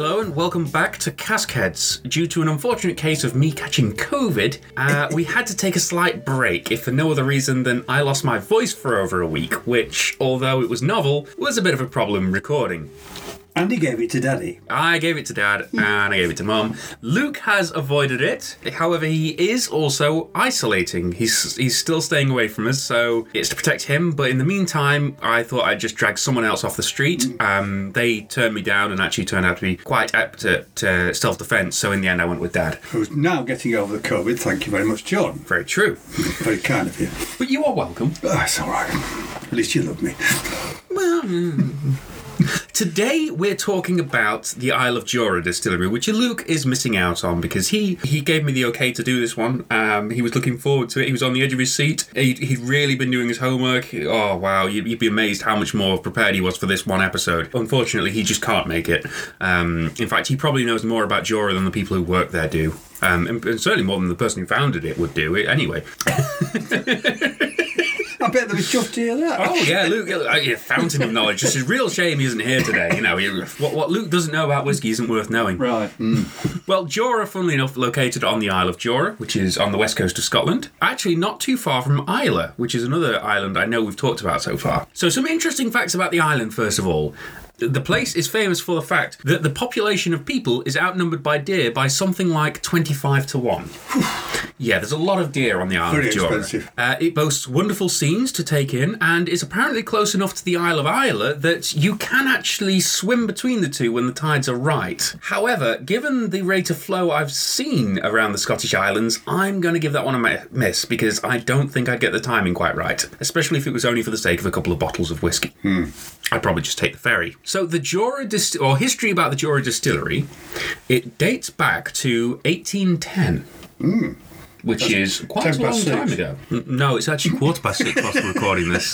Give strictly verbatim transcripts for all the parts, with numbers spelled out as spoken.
Hello and welcome back to Caskheads. Due to an unfortunate case of me catching COVID, uh, we had to take a slight break, if for no other reason than I lost my voice for over a week, which, although it was novel, was a bit of a problem recording. Andy gave it to Daddy. I gave it to Dad, and I gave it to Mum. Luke has avoided it. However, he is also isolating. He's he's still staying away from us, so it's to protect him. But in the meantime, I thought I'd just drag someone else off the street. Um, they turned me down and actually turned out to be quite apt at uh, self-defence, so in the end I went with Dad. Who's now getting over the COVID, thank you very much, John. Very true. Very kind of you. But you are welcome. Oh, that's all right. At least you love me. Well... Today we're talking about the Isle of Jura Distillery, which Luke is missing out on because he, he gave me the okay to do this one. Um, he was looking forward to it. He was on the edge of his seat. He'd, he'd really been doing his homework. Oh, wow. You'd, you'd be amazed how much more prepared he was for this one episode. Unfortunately, he just can't make it. Um, in fact, he probably knows more about Jura than the people who work there do. Um, and, and certainly more than the person who founded it would do it anyway. I bet there was just to hear that. Oh, yeah, Luke, a fountain of knowledge. It's a real shame he isn't here today. You know, what, what Luke doesn't know about whiskey isn't worth knowing. Right. Mm. Well, Jura, funnily enough, located on the Isle of Jura, which is on the west coast of Scotland. Actually, not too far from Islay, which is another island I know we've talked about so far. So some interesting facts about the island, first of all. The place is famous for the fact that the population of people is outnumbered by deer by something like twenty-five to one. Yeah, there's a lot of deer on the island of Jura. Very expensive. Uh, it boasts wonderful scenes to take in and is apparently close enough to the Isle of Islay that you can actually swim between the two when the tides are right. However, given the rate of flow I've seen around the Scottish Islands, I'm going to give that one a miss because I don't think I'd get the timing quite right, especially if it was only for the sake of a couple of bottles of whiskey. Hmm. I'd probably just take the ferry. So the Jura Dist- or history about the Jura Distillery, it dates back to eighteen ten. Mm. Which That's is quite a long six. time ago. No, it's actually quarter past six whilst we're recording this.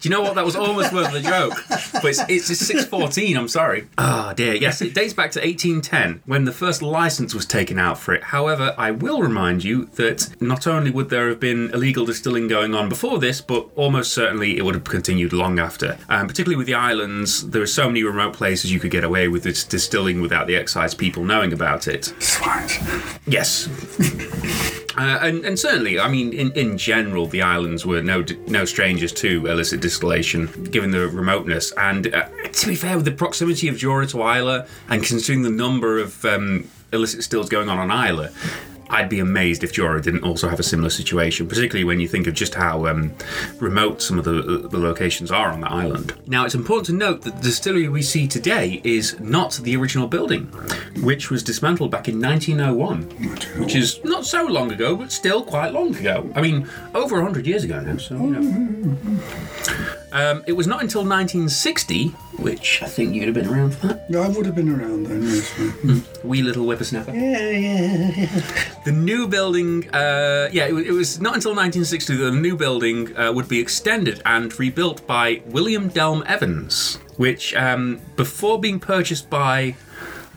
Do you know what? That was almost worth the joke. But it's, it's, it's six fourteen, I'm sorry. Ah, oh, dear. Yes, it dates back to eighteen ten, when the first licence was taken out for it. However, I will remind you that not only would there have been illegal distilling going on before this, but almost certainly it would have continued long after. Um, particularly with the islands, there are so many remote places you could get away with this distilling without the excise people knowing about it. Swines. Yes. Uh, and, and certainly, I mean, in, in general, the islands were no no strangers to illicit distillation, given the remoteness. And uh, to be fair, with the proximity of Jura to Islay, and considering the number of um, illicit stills going on on Islay, I'd be amazed if Jura didn't also have a similar situation, particularly when you think of just how um, remote some of the, the locations are on the island. Now, it's important to note that the distillery we see today is not the original building, which was dismantled back in nineteen oh one, which is not so long ago, but still quite long ago. I mean, over one hundred years ago now, so, you know. Um, it was not until nineteen sixty, which I think you'd have been around for that. No, I would have been around then, yes. Mm. Wee little whippersnapper. Yeah, yeah, yeah. The new building, uh, yeah, it, it was not until nineteen sixty that the new building uh, would be extended and rebuilt by William Delmé Evans, which, um, before being purchased by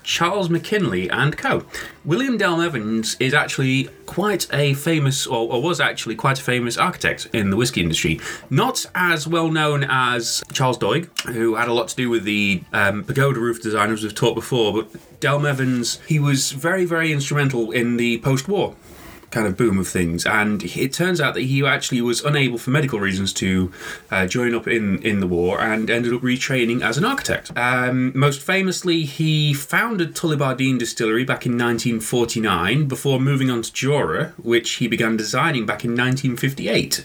Charles McKinley and Co. William Delmé Evans is actually quite a famous, or, or was actually quite a famous architect in the whiskey industry. Not as well known as Charles Doig, who had a lot to do with the um, pagoda roof design, as we've talked before, but Delmé Evans, he was very, very instrumental in the post-war kind of boom of things, and it turns out that he actually was unable for medical reasons to uh, join up in, in the war and ended up retraining as an architect. Um, most famously, he founded Tullibardine Distillery back in nineteen forty-nine before moving on to Jura, which he began designing back in nineteen fifty-eight.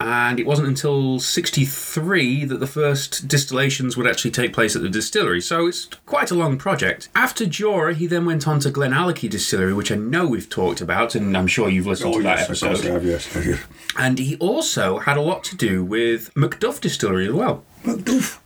And it wasn't until sixty-three that the first distillations would actually take place at the distillery, so it's quite a long project. After Jura, he then went on to Glenallachy Distillery, which I know we've talked about, and I'm sure you've listened oh, to that yes, episode. Of course I have, yes, thank you. And he also had a lot to do with Macduff Distillery as well,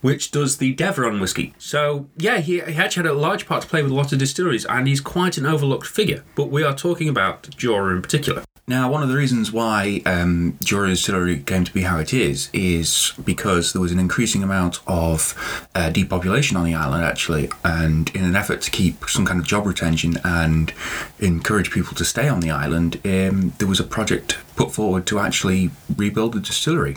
which does the Deveron whiskey. So, yeah, he, he actually had a large part to play with a lot of distilleries, and he's quite an overlooked figure, but we are talking about Jura in particular. Now, one of the reasons why um, Jura Distillery came to be how it is is because there was an increasing amount of uh, depopulation on the island, actually, and in an effort to keep some kind of job retention and encourage people to stay on the island, um, there was a project put forward to actually rebuild the distillery.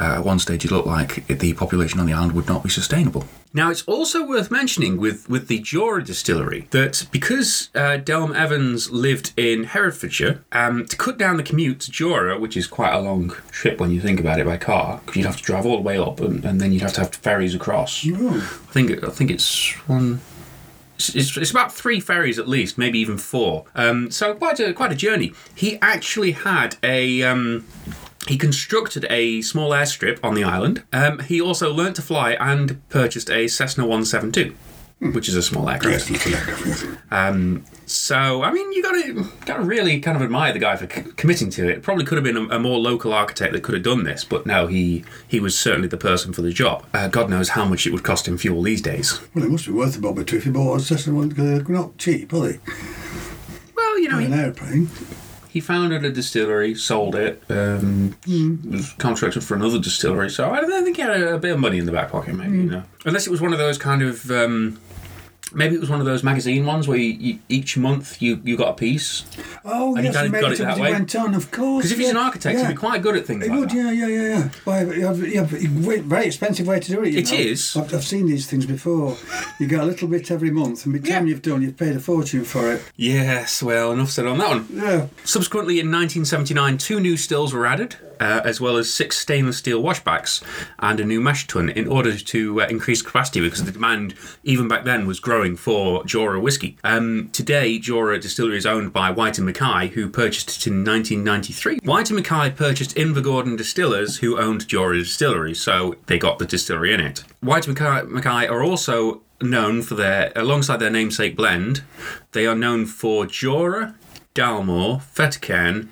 Uh, at one stage, it looked like the population on the island would not be sustainable. Now, it's also worth mentioning with, with the Jura Distillery that because uh, Delmé Evans lived in Herefordshire, um, to cut down the commute to Jura, which is quite a long trip when you think about it by car, because you'd have to drive all the way up and, and then you'd have to have ferries across. Ooh. I think I think it's one... It's, it's about three ferries at least, maybe even four. Um, so quite a quite a journey. He actually had a... Um, He constructed a small airstrip on the island. Um, he also learnt to fly and purchased a Cessna one seventy-two, hmm. which is a small aircraft. Yes, um, so, I mean, you gotta gotta really kind of admire the guy for c- committing to it. Probably could have been a, a more local architect that could have done this, but no, he he was certainly the person for the job. Uh, God knows how much it would cost him fuel these days. Well, it must be worth a bob or two if you bought a Cessna one. They're not cheap, are they? Well, you know, like an airplane. He founded a distillery, sold it, um, mm. was contracted for another distillery. So I don't think he had a bit of money in the back pocket, maybe. Mm. You know, unless it was one of those kind of um, maybe it was one of those magazine ones where you, you, each month you, you got a piece. Oh, and yes, you kind of got it that way. Went on, of course. Because if yeah. he's an architect, yeah. he'd be quite good at things. He like would, that. yeah, yeah, yeah, yeah. Well, you have, you have a very expensive way to do it. You it know? is. I've, I've seen these things before. You get a little bit every month, and by the time yeah. you've done, you've paid a fortune for it. Yes, well, enough said on that one. Yeah. Subsequently, in nineteen seventy-nine, two new stills were added, uh, as well as six stainless steel washbacks and a new mash tun, in order to uh, increase capacity, because the demand, even back then, was growing for Jura whiskey. Um, today, Jura Distillery is owned by Whyte and Mackay, who purchased it in nineteen ninety-three. Whyte and Mackay purchased Invergordon Distillers, who owned Jura Distillery, so they got the distillery in it. Whyte and Mackay, Mackay are also known for their, alongside their namesake blend, they are known for Jura, Dalmore, Fettercairn,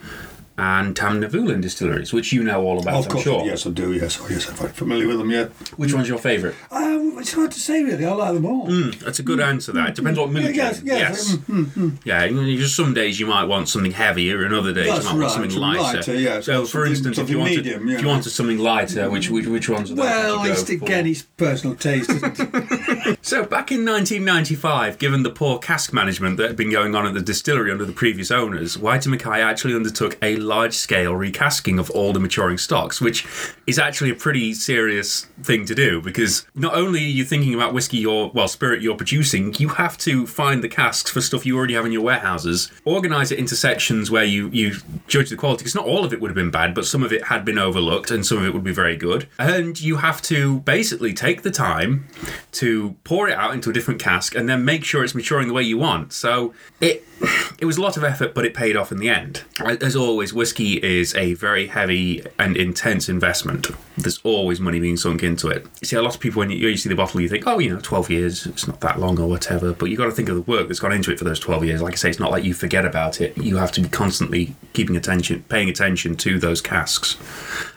and Tamnavulin distilleries, which you know all about, of I'm course, sure. Yes, I do, yes. Oh, yes, I'm familiar with them, yeah. Which one's your favourite? Um, it's hard to say, really. I like them all. Mm, that's a good mm. answer, that. It depends mm. what mood yeah, you're yes, in. Yes. Mm. Yeah, just some days you might want something heavier, and other days that's you might right, want something lighter. lighter yeah. So, for instance, if you, wanted, medium, yeah. if you wanted something lighter, which which, which ones are well, that? Well, it's, again, it's personal taste, isn't it? So, back in nineteen ninety-five, given the poor cask management that had been going on at the distillery under the previous owners, Whyte and Mackay actually undertook a large-scale recasking of all the maturing stocks, which is actually a pretty serious thing to do, because not only are you thinking about whiskey or, well, spirit you're producing, you have to find the casks for stuff you already have in your warehouses, organise it into sections where you, you judge the quality, because not all of it would have been bad, but some of it had been overlooked and some of it would be very good. And you have to basically take the time to pour it out into a different cask and then make sure it's maturing the way you want. So it it was a lot of effort, but it paid off in the end. As always, whiskey is a very heavy and intense investment. There's always money being sunk into it. You see, a lot of people, when you, you see the bottle, you think, oh, you know, twelve years, it's not that long or whatever, but you've got to think of the work that's gone into it for those twelve years. Like I say, it's not like you forget about it. You have to be constantly keeping attention, paying attention to those casks,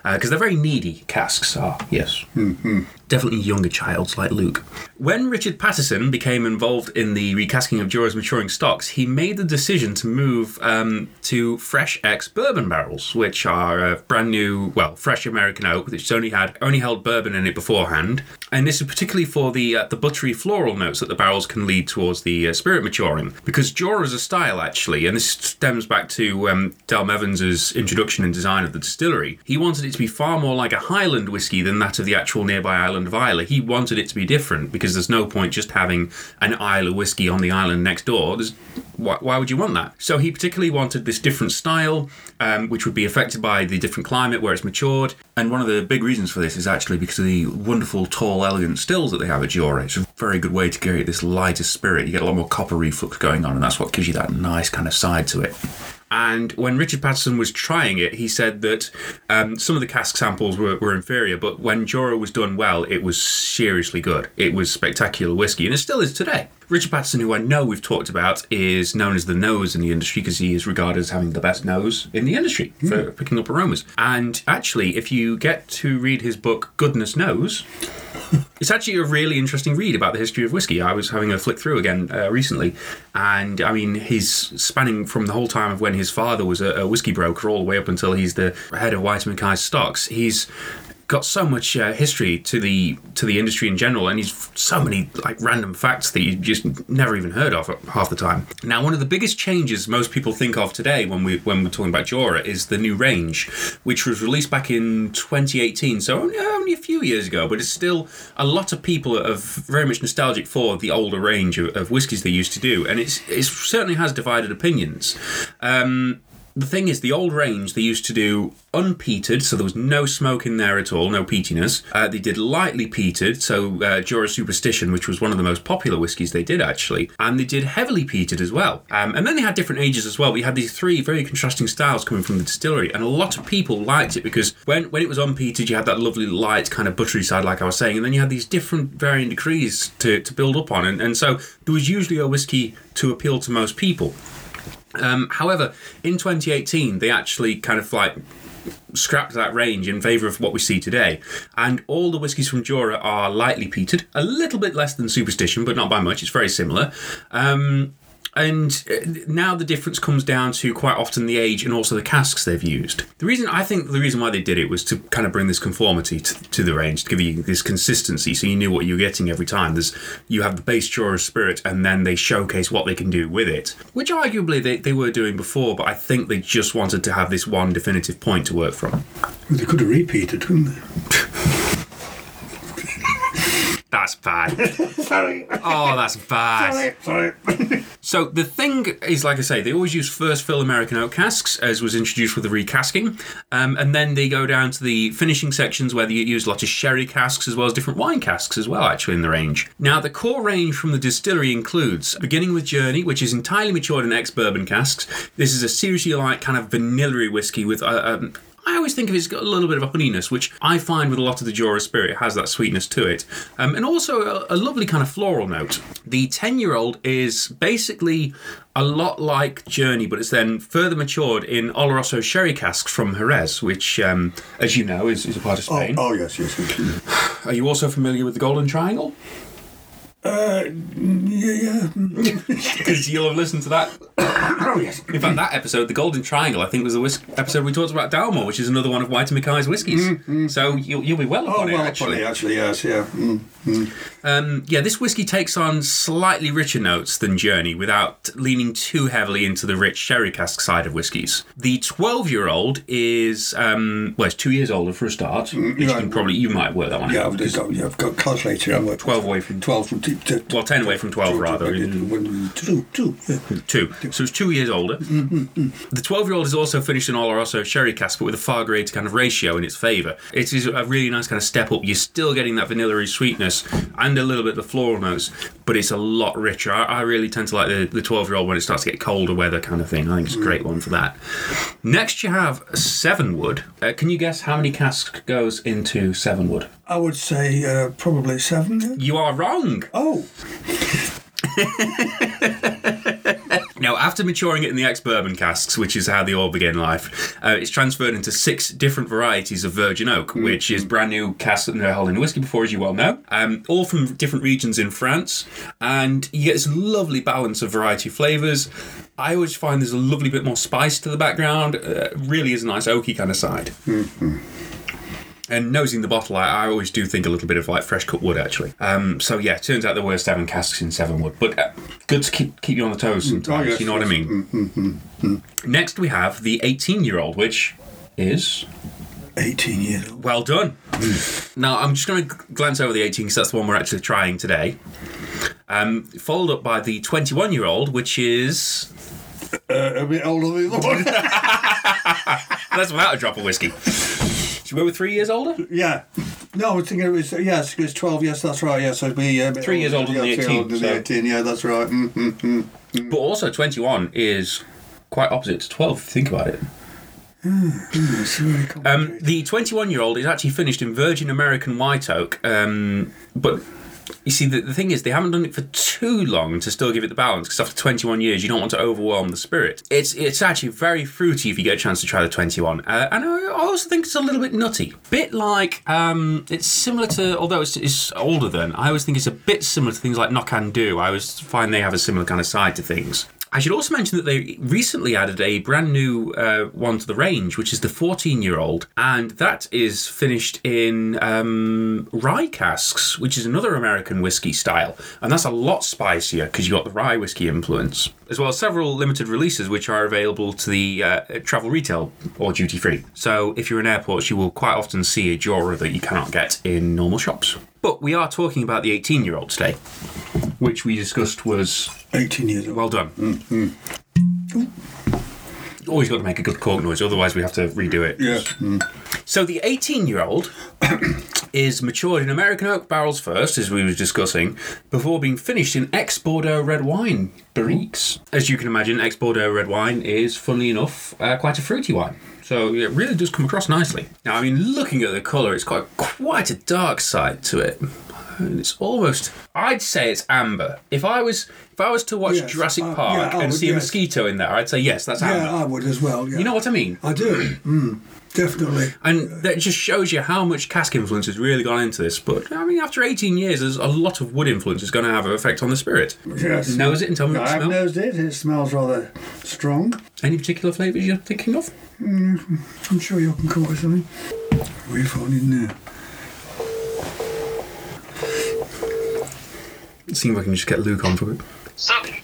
because uh, they're very needy, casks are, yes. Mm-hmm. Definitely younger childs like Luke. When Richard Paterson became involved in the recasking of Jura's maturing stocks, he made the decision to move um, to fresh ex-bourbon barrels, which are a brand new, well, fresh American oak, which only had only held bourbon in it beforehand. And this is particularly for the uh, the buttery floral notes that the barrels can lead towards the uh, spirit maturing, because Jura's a style, actually, and this stems back to um, Delmé Evans's introduction and design of the distillery. He wanted it to be far more like a Highland whiskey than that of the actual nearby island of Islay. He wanted it to be different, because there's no point just having an Islay whiskey on the island next door. There's, why, why would you want that? So he particularly wanted this different style, um, which would be affected by the different climate where it's matured. And one of the big reasons for this is actually because of the wonderful, tall, elegant stills that they have at Jura. It's a very good way to create this lighter spirit. You get a lot more copper reflux going on, and that's what gives you that nice kind of side to it. And when Richard Paterson was trying it, he said that um, some of the cask samples were, were inferior, but when Jura was done well, it was seriously good. It was spectacular whiskey, and it still is today. Richard Paterson, who I know we've talked about, is known as the nose in the industry, because he is regarded as having the best nose in the industry mm. for picking up aromas. And actually, if you get to read his book, Goodness Nose, it's actually a really interesting read about the history of whiskey. I was having a flick through again uh, recently, and I mean, he's spanning from the whole time of when his father was a, a whiskey broker all the way up until he's the head of Whyte and Mackay's stocks. He's got so much uh, history to the to the industry in general, and he's so many like random facts that you just never even heard of half the time. Now, one of the biggest changes most people think of today when we when we're talking about Jura is the new range, which was released back in twenty eighteen, so only, only a few years ago. But it's still a lot of people are very much nostalgic for the older range of, of whiskies they used to do, and it's it certainly has divided opinions. Um, The thing is, the old range, they used to do unpeated, so there was no smoke in there at all, no peatiness. Uh, they did lightly peated, so uh, Jura Superstition, which was one of the most popular whiskies they did, actually. And they did heavily peated as well. Um, and then they had different ages as well. We had these three very contrasting styles coming from the distillery, and a lot of people liked it because when, when it was unpeated, you had that lovely light kind of buttery side, like I was saying, and then you had these different varying degrees to, to build up on. And, and so there was usually a whisky to appeal to most people. Um, however, in twenty eighteen, they actually kind of like scrapped that range in favour of what we see today. And all the whiskies from Jura are lightly peated, a little bit less than Superstition, but not by much. It's very similar. Um, and now the difference comes down to quite often the age and also the casks they've used. The reason, I think the reason why they did it was to kind of bring this conformity to, to the range, to give you this consistency so you knew what you were getting every time. There's, you have the base Jura spirit and then they showcase what they can do with it, which arguably they, they were doing before, but I think they just wanted to have this one definitive point to work from. Well, they could have repeated, couldn't they? That's bad. Sorry. Oh, that's bad. Sorry. Sorry. So the thing is, like I say, they always use first fill American oak casks, as was introduced with the recasking. Um, and then they go down to the finishing sections where they use lots of sherry casks as well as different wine casks as well, actually, in the range. Now, the core range from the distillery includes, beginning with Journey, which is entirely matured in ex-bourbon casks. This is a seriously light kind of vanilla-y whiskey with... Uh, um, I always think of it as got a little bit of a honeyness, which I find with a lot of the Jura spirit. It has that sweetness to it. Um, and also a, a lovely kind of floral note. The ten-year-old is basically a lot like Journey, but it's then further matured in Oloroso sherry casks from Jerez, which, um, as you know, is, is a part of Spain. Oh, oh yes, yes, yes. Are you also familiar with the Golden Triangle? Uh, yeah, yeah. Because you'll have listened to that. Oh, yes. In fact, that episode, The Golden Triangle, I think was the whisk- episode we talked about Dalmore, which is another one of Whyte and Mackay's whiskies. Mm-hmm. So you'll, you'll be well oh, upon well it, actually. Oh, well upon it, actually, yes, yeah. Mm-hmm. Um, yeah, this whiskey takes on slightly richer notes than Journey without leaning too heavily into the rich sherry cask side of whiskies. The twelve-year-old is, um, well, it's two years older for a start. Mm, yeah, you can probably, you might work that one yeah, out. I've got, yeah, I've got a calculator. I've got twelve away from... twelve from... Well, ten away from twelve, two, rather. Two. Two. two, yeah. two. So it's two years older. Mm-hmm. The twelve-year-old is also finished in Oloroso sherry cask, but with a far greater kind of ratio in its favour. It is a really nice kind of step up. You're still getting that vanilla-y sweetness and a little bit of the floral notes, but it's a lot richer. I, I really tend to like the, the twelve-year-old when it starts to get colder weather kind of thing. I think it's a great one for that. Next, you have Sevenwood. Uh, can you guess how many casks goes into Sevenwood? I would say uh, probably seven. Yeah? You are wrong. Oh. Now, after maturing it in the ex-bourbon casks, which is how they all begin life, uh, it's transferred into six different varieties of virgin oak, mm-hmm. which is brand new casks that they're holding whiskey before, as you well know, um, all from different regions in France, and you get this lovely balance of variety flavours. I always find there's a lovely bit more spice to the background. Uh, really is a nice oaky kind of side. Mm-hmm. And nosing the bottle, I, I always do think a little bit of like fresh cut wood, actually. Um, so yeah, turns out there were seven casks in Sevenwood, but uh, good to keep keep you on the toes sometimes. Oh, yes, you know yes. what I mean. Mm-hmm, mm-hmm. Next, we have the eighteen-year-old, which is eighteen years old. Well done. Mm. Now I'm just going to glance over the eighteen because that's the one we're actually trying today. Um, followed up by the twenty-one-year-old, which is uh, a bit older than the one. That's without a drop of whiskey. So we were three years older? Yeah. No, I was thinking it was, yes, it was twelve, yes, that's right, yes. So it'd be, uh, three years older than the eighteen. Older than so. the eighteen, yeah, that's right. Mm, mm, mm, mm. But also twenty-one is quite opposite to twelve, if you think about it. Mm, um, the twenty-one-year-old is actually finished in virgin American white oak, um, but... You see, the, the thing is, they haven't done it for too long to still give it the balance, because after twenty-one years, you don't want to overwhelm the spirit. It's it's actually very fruity if you get a chance to try the twenty-one. Uh, and I also think it's a little bit nutty. Bit like, um, it's similar to, although it's, it's older than, I always think it's a bit similar to things like Knock and Do. I always find they have a similar kind of side to things. I should also mention that they recently added a brand new uh, one to the range, which is the fourteen-year-old, and that is finished in um, rye casks, which is another American whiskey style, and that's a lot spicier because you've got the rye whiskey influence, as well as several limited releases which are available to the uh, travel retail or duty-free. So if you're in airports, you will quite often see a Jura that you cannot get in normal shops. But we are talking about the eighteen-year-old today, which we discussed was... eighteen years old. Well done. Mm-hmm. Always got to make a good cork noise, otherwise we have to redo it. Yeah. Mm. So the eighteen-year-old is matured in American oak barrels first, as we were discussing, before being finished in ex-Bordeaux red wine barriques. As you can imagine, ex-Bordeaux red wine is, funnily enough, uh, quite a fruity wine. So it really does come across nicely. Now, I mean, looking at the colour, it's got quite a dark side to it. It's almost, I'd say it's amber. If I was if I was to watch yes, Jurassic uh, Park yeah, and would, see yes. a mosquito in there, I'd say, yes, that's amber. Yeah, I would as well. Yeah. You know what I mean? I do. Mm. Definitely. And that just shows you how much cask influence has really gone into this. But, I mean, after eighteen years, there's a lot of wood influence is going to have an effect on the spirit. Yes. Nose it and tell me what it smells. I've nosed it. It smells rather strong. Any particular flavours you're thinking of? Mm, I'm sure you can call it something. We've on in there. Let's see if I can just get Luke on for it. Sorry.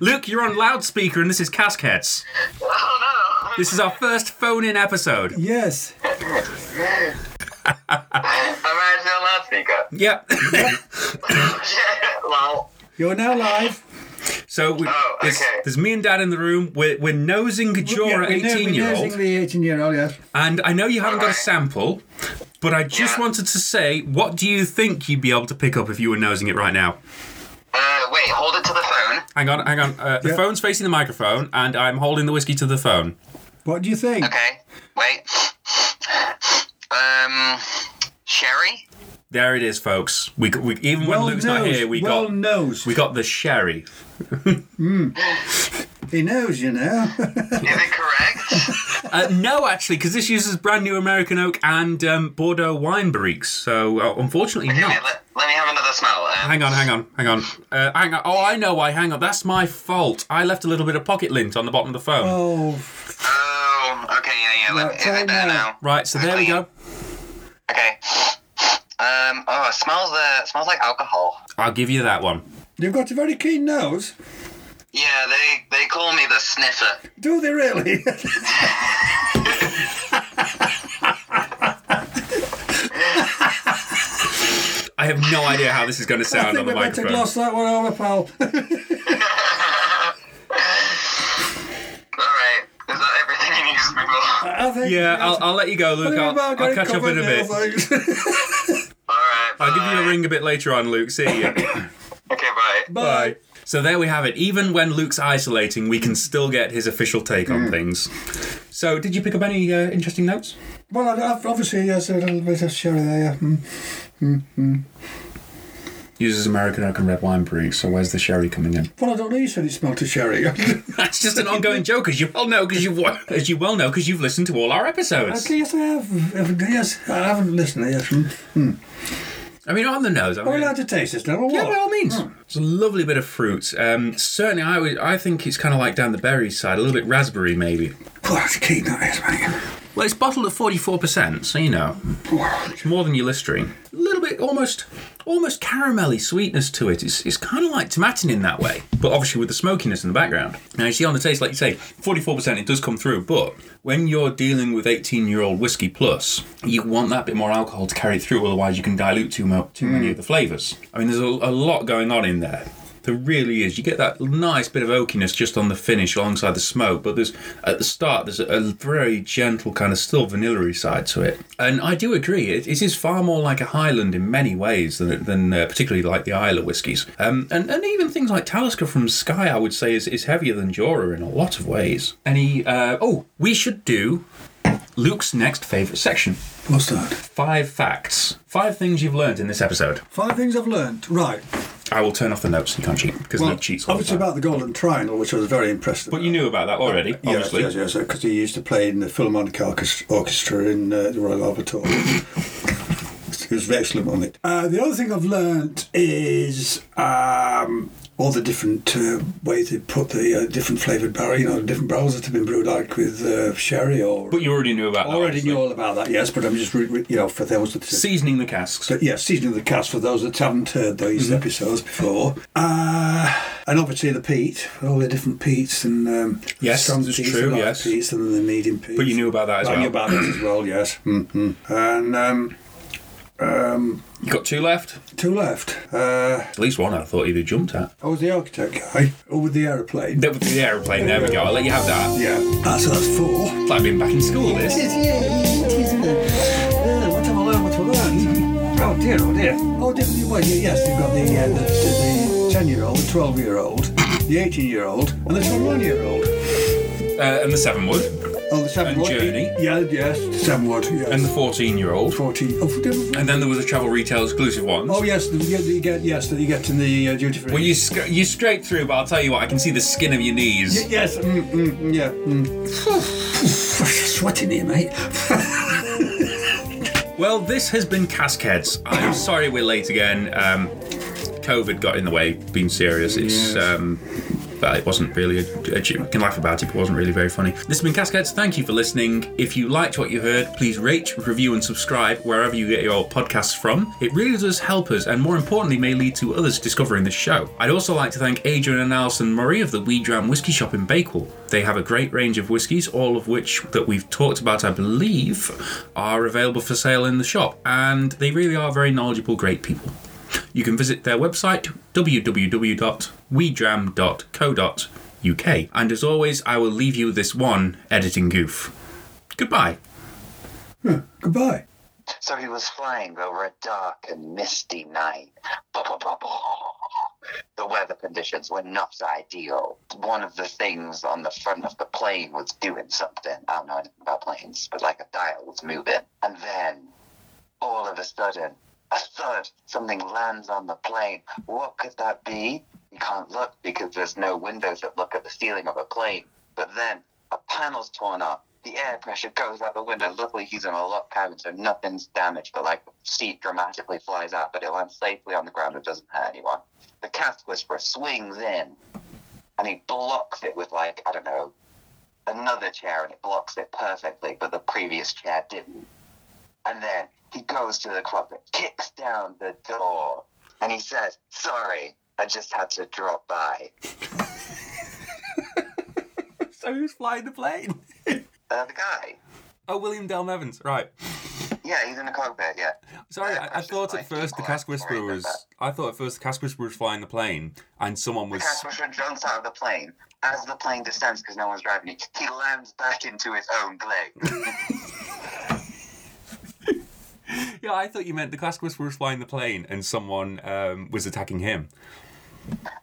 Luke, you're on loudspeaker and this is Caskheads. Oh, no. This is our first phone-in episode. Yes. Am I actually on loudspeaker? Yep. Yeah, well. You're now live. So we, oh, okay. there's, there's me and Dad in the room. We're, we're nosing Jura, yeah, eighteen-year-old. Nosing the eighteen-year-old, yes. And I know you haven't got a sample, but I just yeah. wanted to say, what do you think you'd be able to pick up if you were nosing it right now? Uh, wait, hold it to the phone. Hang on, hang on. Uh, the yep. phone's facing the microphone, and I'm holding the whiskey to the phone. What do you think? Okay, wait. Um, sherry? There it is, folks. We, we even well when Luke's knows. not here, we well got knows. we got the sherry. mm. He knows, you know. Is it correct? Uh, no, actually, because this uses brand new American oak and um, Bordeaux wine barriques, so uh, unfortunately okay, not. Wait, let, let me have another smell. Um, hang on, hang on, hang on. Uh, hang on. Oh, I know why. Hang on. That's my fault. I left a little bit of pocket lint on the bottom of the phone. Oh. Oh, okay, yeah, yeah. Let me, is it there now? Right, so there we go. Okay. Um. Oh, it smells, uh, it smells like alcohol. I'll give you that one. You've got a very keen nose. Yeah, they, they call me the sniffer. Do they really? I have no idea how this is going to sound on the microphone. I think we better gloss that one over, pal. All right. Is that everything you need to move on? I think yeah, I'll, I'll let you go, Luke. I'll, I'll catch up in a bit. All right, bye. I'll give you a ring a bit later on, Luke. See you. Okay, bye. Bye. Bye. So there we have it. Even when Luke's isolating, we can still get his official take on mm. things. So did you pick up any uh, interesting notes? Well, I've obviously, yes, a little bit of sherry there, yeah. Mm. Mm. Mm. Uses American oak and red wine barrique, so where's the sherry coming in? Well, I don't know, you said it smelled of sherry. That's just an ongoing joke, as you well know, because you've, as you well know, because you've listened to all our episodes. Okay, yes, I have. Yes, I haven't listened, yes. Mm. I mean, on the nose. I mean, are we allowed to taste this now, or what? Yeah, by all means. Mm. It's a lovely bit of fruit. Um, certainly, I would, I think it's kind of like down the berry side, a little bit raspberry, maybe. Oh, that's a key note, mate. Well, it's bottled at forty-four percent, so you know. It's more than your Listerine. A little bit, almost almost caramelly sweetness to it. It's it's kind of like tomatin in that way, but obviously with the smokiness in the background. Now, you see on the taste, like you say, forty-four percent, it does come through, but when you're dealing with eighteen-year-old whiskey plus, you want that bit more alcohol to carry it through, otherwise you can dilute too, mo- too mm. many of the flavours. I mean, there's a, a lot going on in there. There really is. You get that nice bit of oakiness just on the finish alongside the smoke, but there's at the start there's a, a very gentle kind of still vanilla-y side to it. And I do agree, it, it is far more like a Highland in many ways than than uh, particularly like the Islay whiskies. Um, and, and even things like Talisca from Skye, I would say, is, is heavier than Jura in a lot of ways. Any? Uh, oh, we should do Luke's next favourite section. What's that? Five facts. Five things you've learned in this episode. Five things I've learned. Right. I will turn off the notes, you can't cheat, because well, Luke cheats all obviously the time. About the Golden Triangle, which I was very impressed about. But you knew about that already, uh, yes, obviously. Yes, yes, yes, because he used to play in the Philharmonic Orchestra in uh, the Royal Observatory. He was excellent on it. Uh, the other thing I've learned is um, all the different uh, ways they put the uh, different flavoured barrel, you know, different barrels that have been brewed out with uh, sherry or... But you already knew about that. Already knew all about that, yes, but I'm just, re- re- you know, for those that... Seasoning the casks. Yes, yeah, seasoning the casks for those that haven't heard those mm-hmm. episodes before. Uh, and obviously the peat, all the different peats and... Um, yes, that's true, yes. Peats and the medium peats. But you knew about that as well. I knew about that as well, yes. Mm-hmm. And... Um, Um, you got two left? Two left. Uh, at least one I thought you'd have jumped at. I was the architect guy. Or with the aeroplane. The, the aeroplane, there we go. I'll let you have that. Yeah. Ah, so that's four. It's like being back in school, this. It is, yeah. It is, uh, uh, what have I learned? What have I learned? Oh, dear, oh, dear. Oh, dear. Well, yes, you've got the, uh, the, the, the ten-year-old, the twelve-year-old, the eighteen-year-old, and the twenty-one-year-old. Uh, and the Sevenwood. Oh, the Sevenwood. And Journey. Yeah, yes, Sevenwood, yes. And the fourteen-year-old. fourteen. Oh, and then there was a travel retail exclusive one. Oh, yes, that you get, yes, that you get in the uh, duty-free. Well, you sc- you scrape through, but I'll tell you what, I can see the skin of your knees. Y- yes, mm, mm, yeah. Mm. Sweating here, mate. Well, this has been Caskheads. I'm sorry we're late again. Um, COVID got in the way, being serious. It's... Yes. Um, but it wasn't really a, a, you can laugh about it, but it wasn't really very funny. This has been Caskheads. Thank you for listening. If you liked what you heard, please rate, review and subscribe wherever you get your podcasts from. It really does help us, and more importantly may lead to others discovering the show. I'd also like to thank Adrian and Alison Murray of the Weedram Whiskey Shop in Bakewell. They have a great range of whiskies, all of which that we've talked about, I believe, are available for sale in the shop, and they really are very knowledgeable, great people. You can visit their website, w w w dot weedram dot co dot u k. And as always, I will leave you this one editing goof. Goodbye. Huh, goodbye. So he was flying over a dark and misty night. The weather conditions were not ideal. One of the things on the front of the plane was doing something. I don't know anything about planes, but like a dial was moving. And then, all of a sudden... a thud, something lands on the plane. What could that be? You can't look because there's no windows that look at the ceiling of a plane. But then a panel's torn up. The air pressure goes out the window. Luckily, he's in a locked cabin, so nothing's damaged. But like, the seat dramatically flies out, but it lands safely on the ground. It doesn't hurt anyone. The Cask Whisperer swings in, and he blocks it with, like, I don't know, another chair, and it blocks it perfectly, but the previous chair didn't. And then he goes to the closet, kicks down the door, and he says, "Sorry, I just had to drop by." So who's flying the plane? Uh, the guy. Oh, William Delmé Evans, right. Yeah, he's in the cockpit, yeah. Sorry, uh, I, I thought at first the Cask Whisperer was... I thought at first the Cask Whisperer was flying the plane, and someone was... The Cask Whisperer jumps out of the plane. As the plane descends, because no one's driving it, he lands back into his own plane. Yeah, I thought you meant the Cask Whisperer was flying the plane and someone um, was attacking him.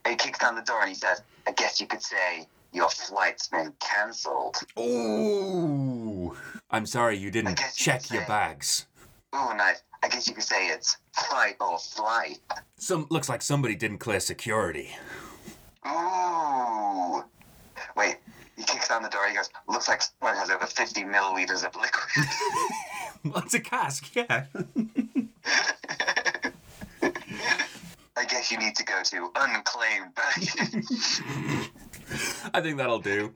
He kicks down the door and he says, "I guess you could say your flight's been cancelled." Ooh. I'm sorry you didn't you check your say, bags. Ooh, nice. I guess you could say it's fight or flight. Some Looks like somebody didn't clear security. Ooh. Wait, he kicks down the door and he goes, "Looks like someone has over fifty milliliters of liquid." Well, it's a cask, yeah. I guess you need to go to unclaimed baggage. I think that'll do.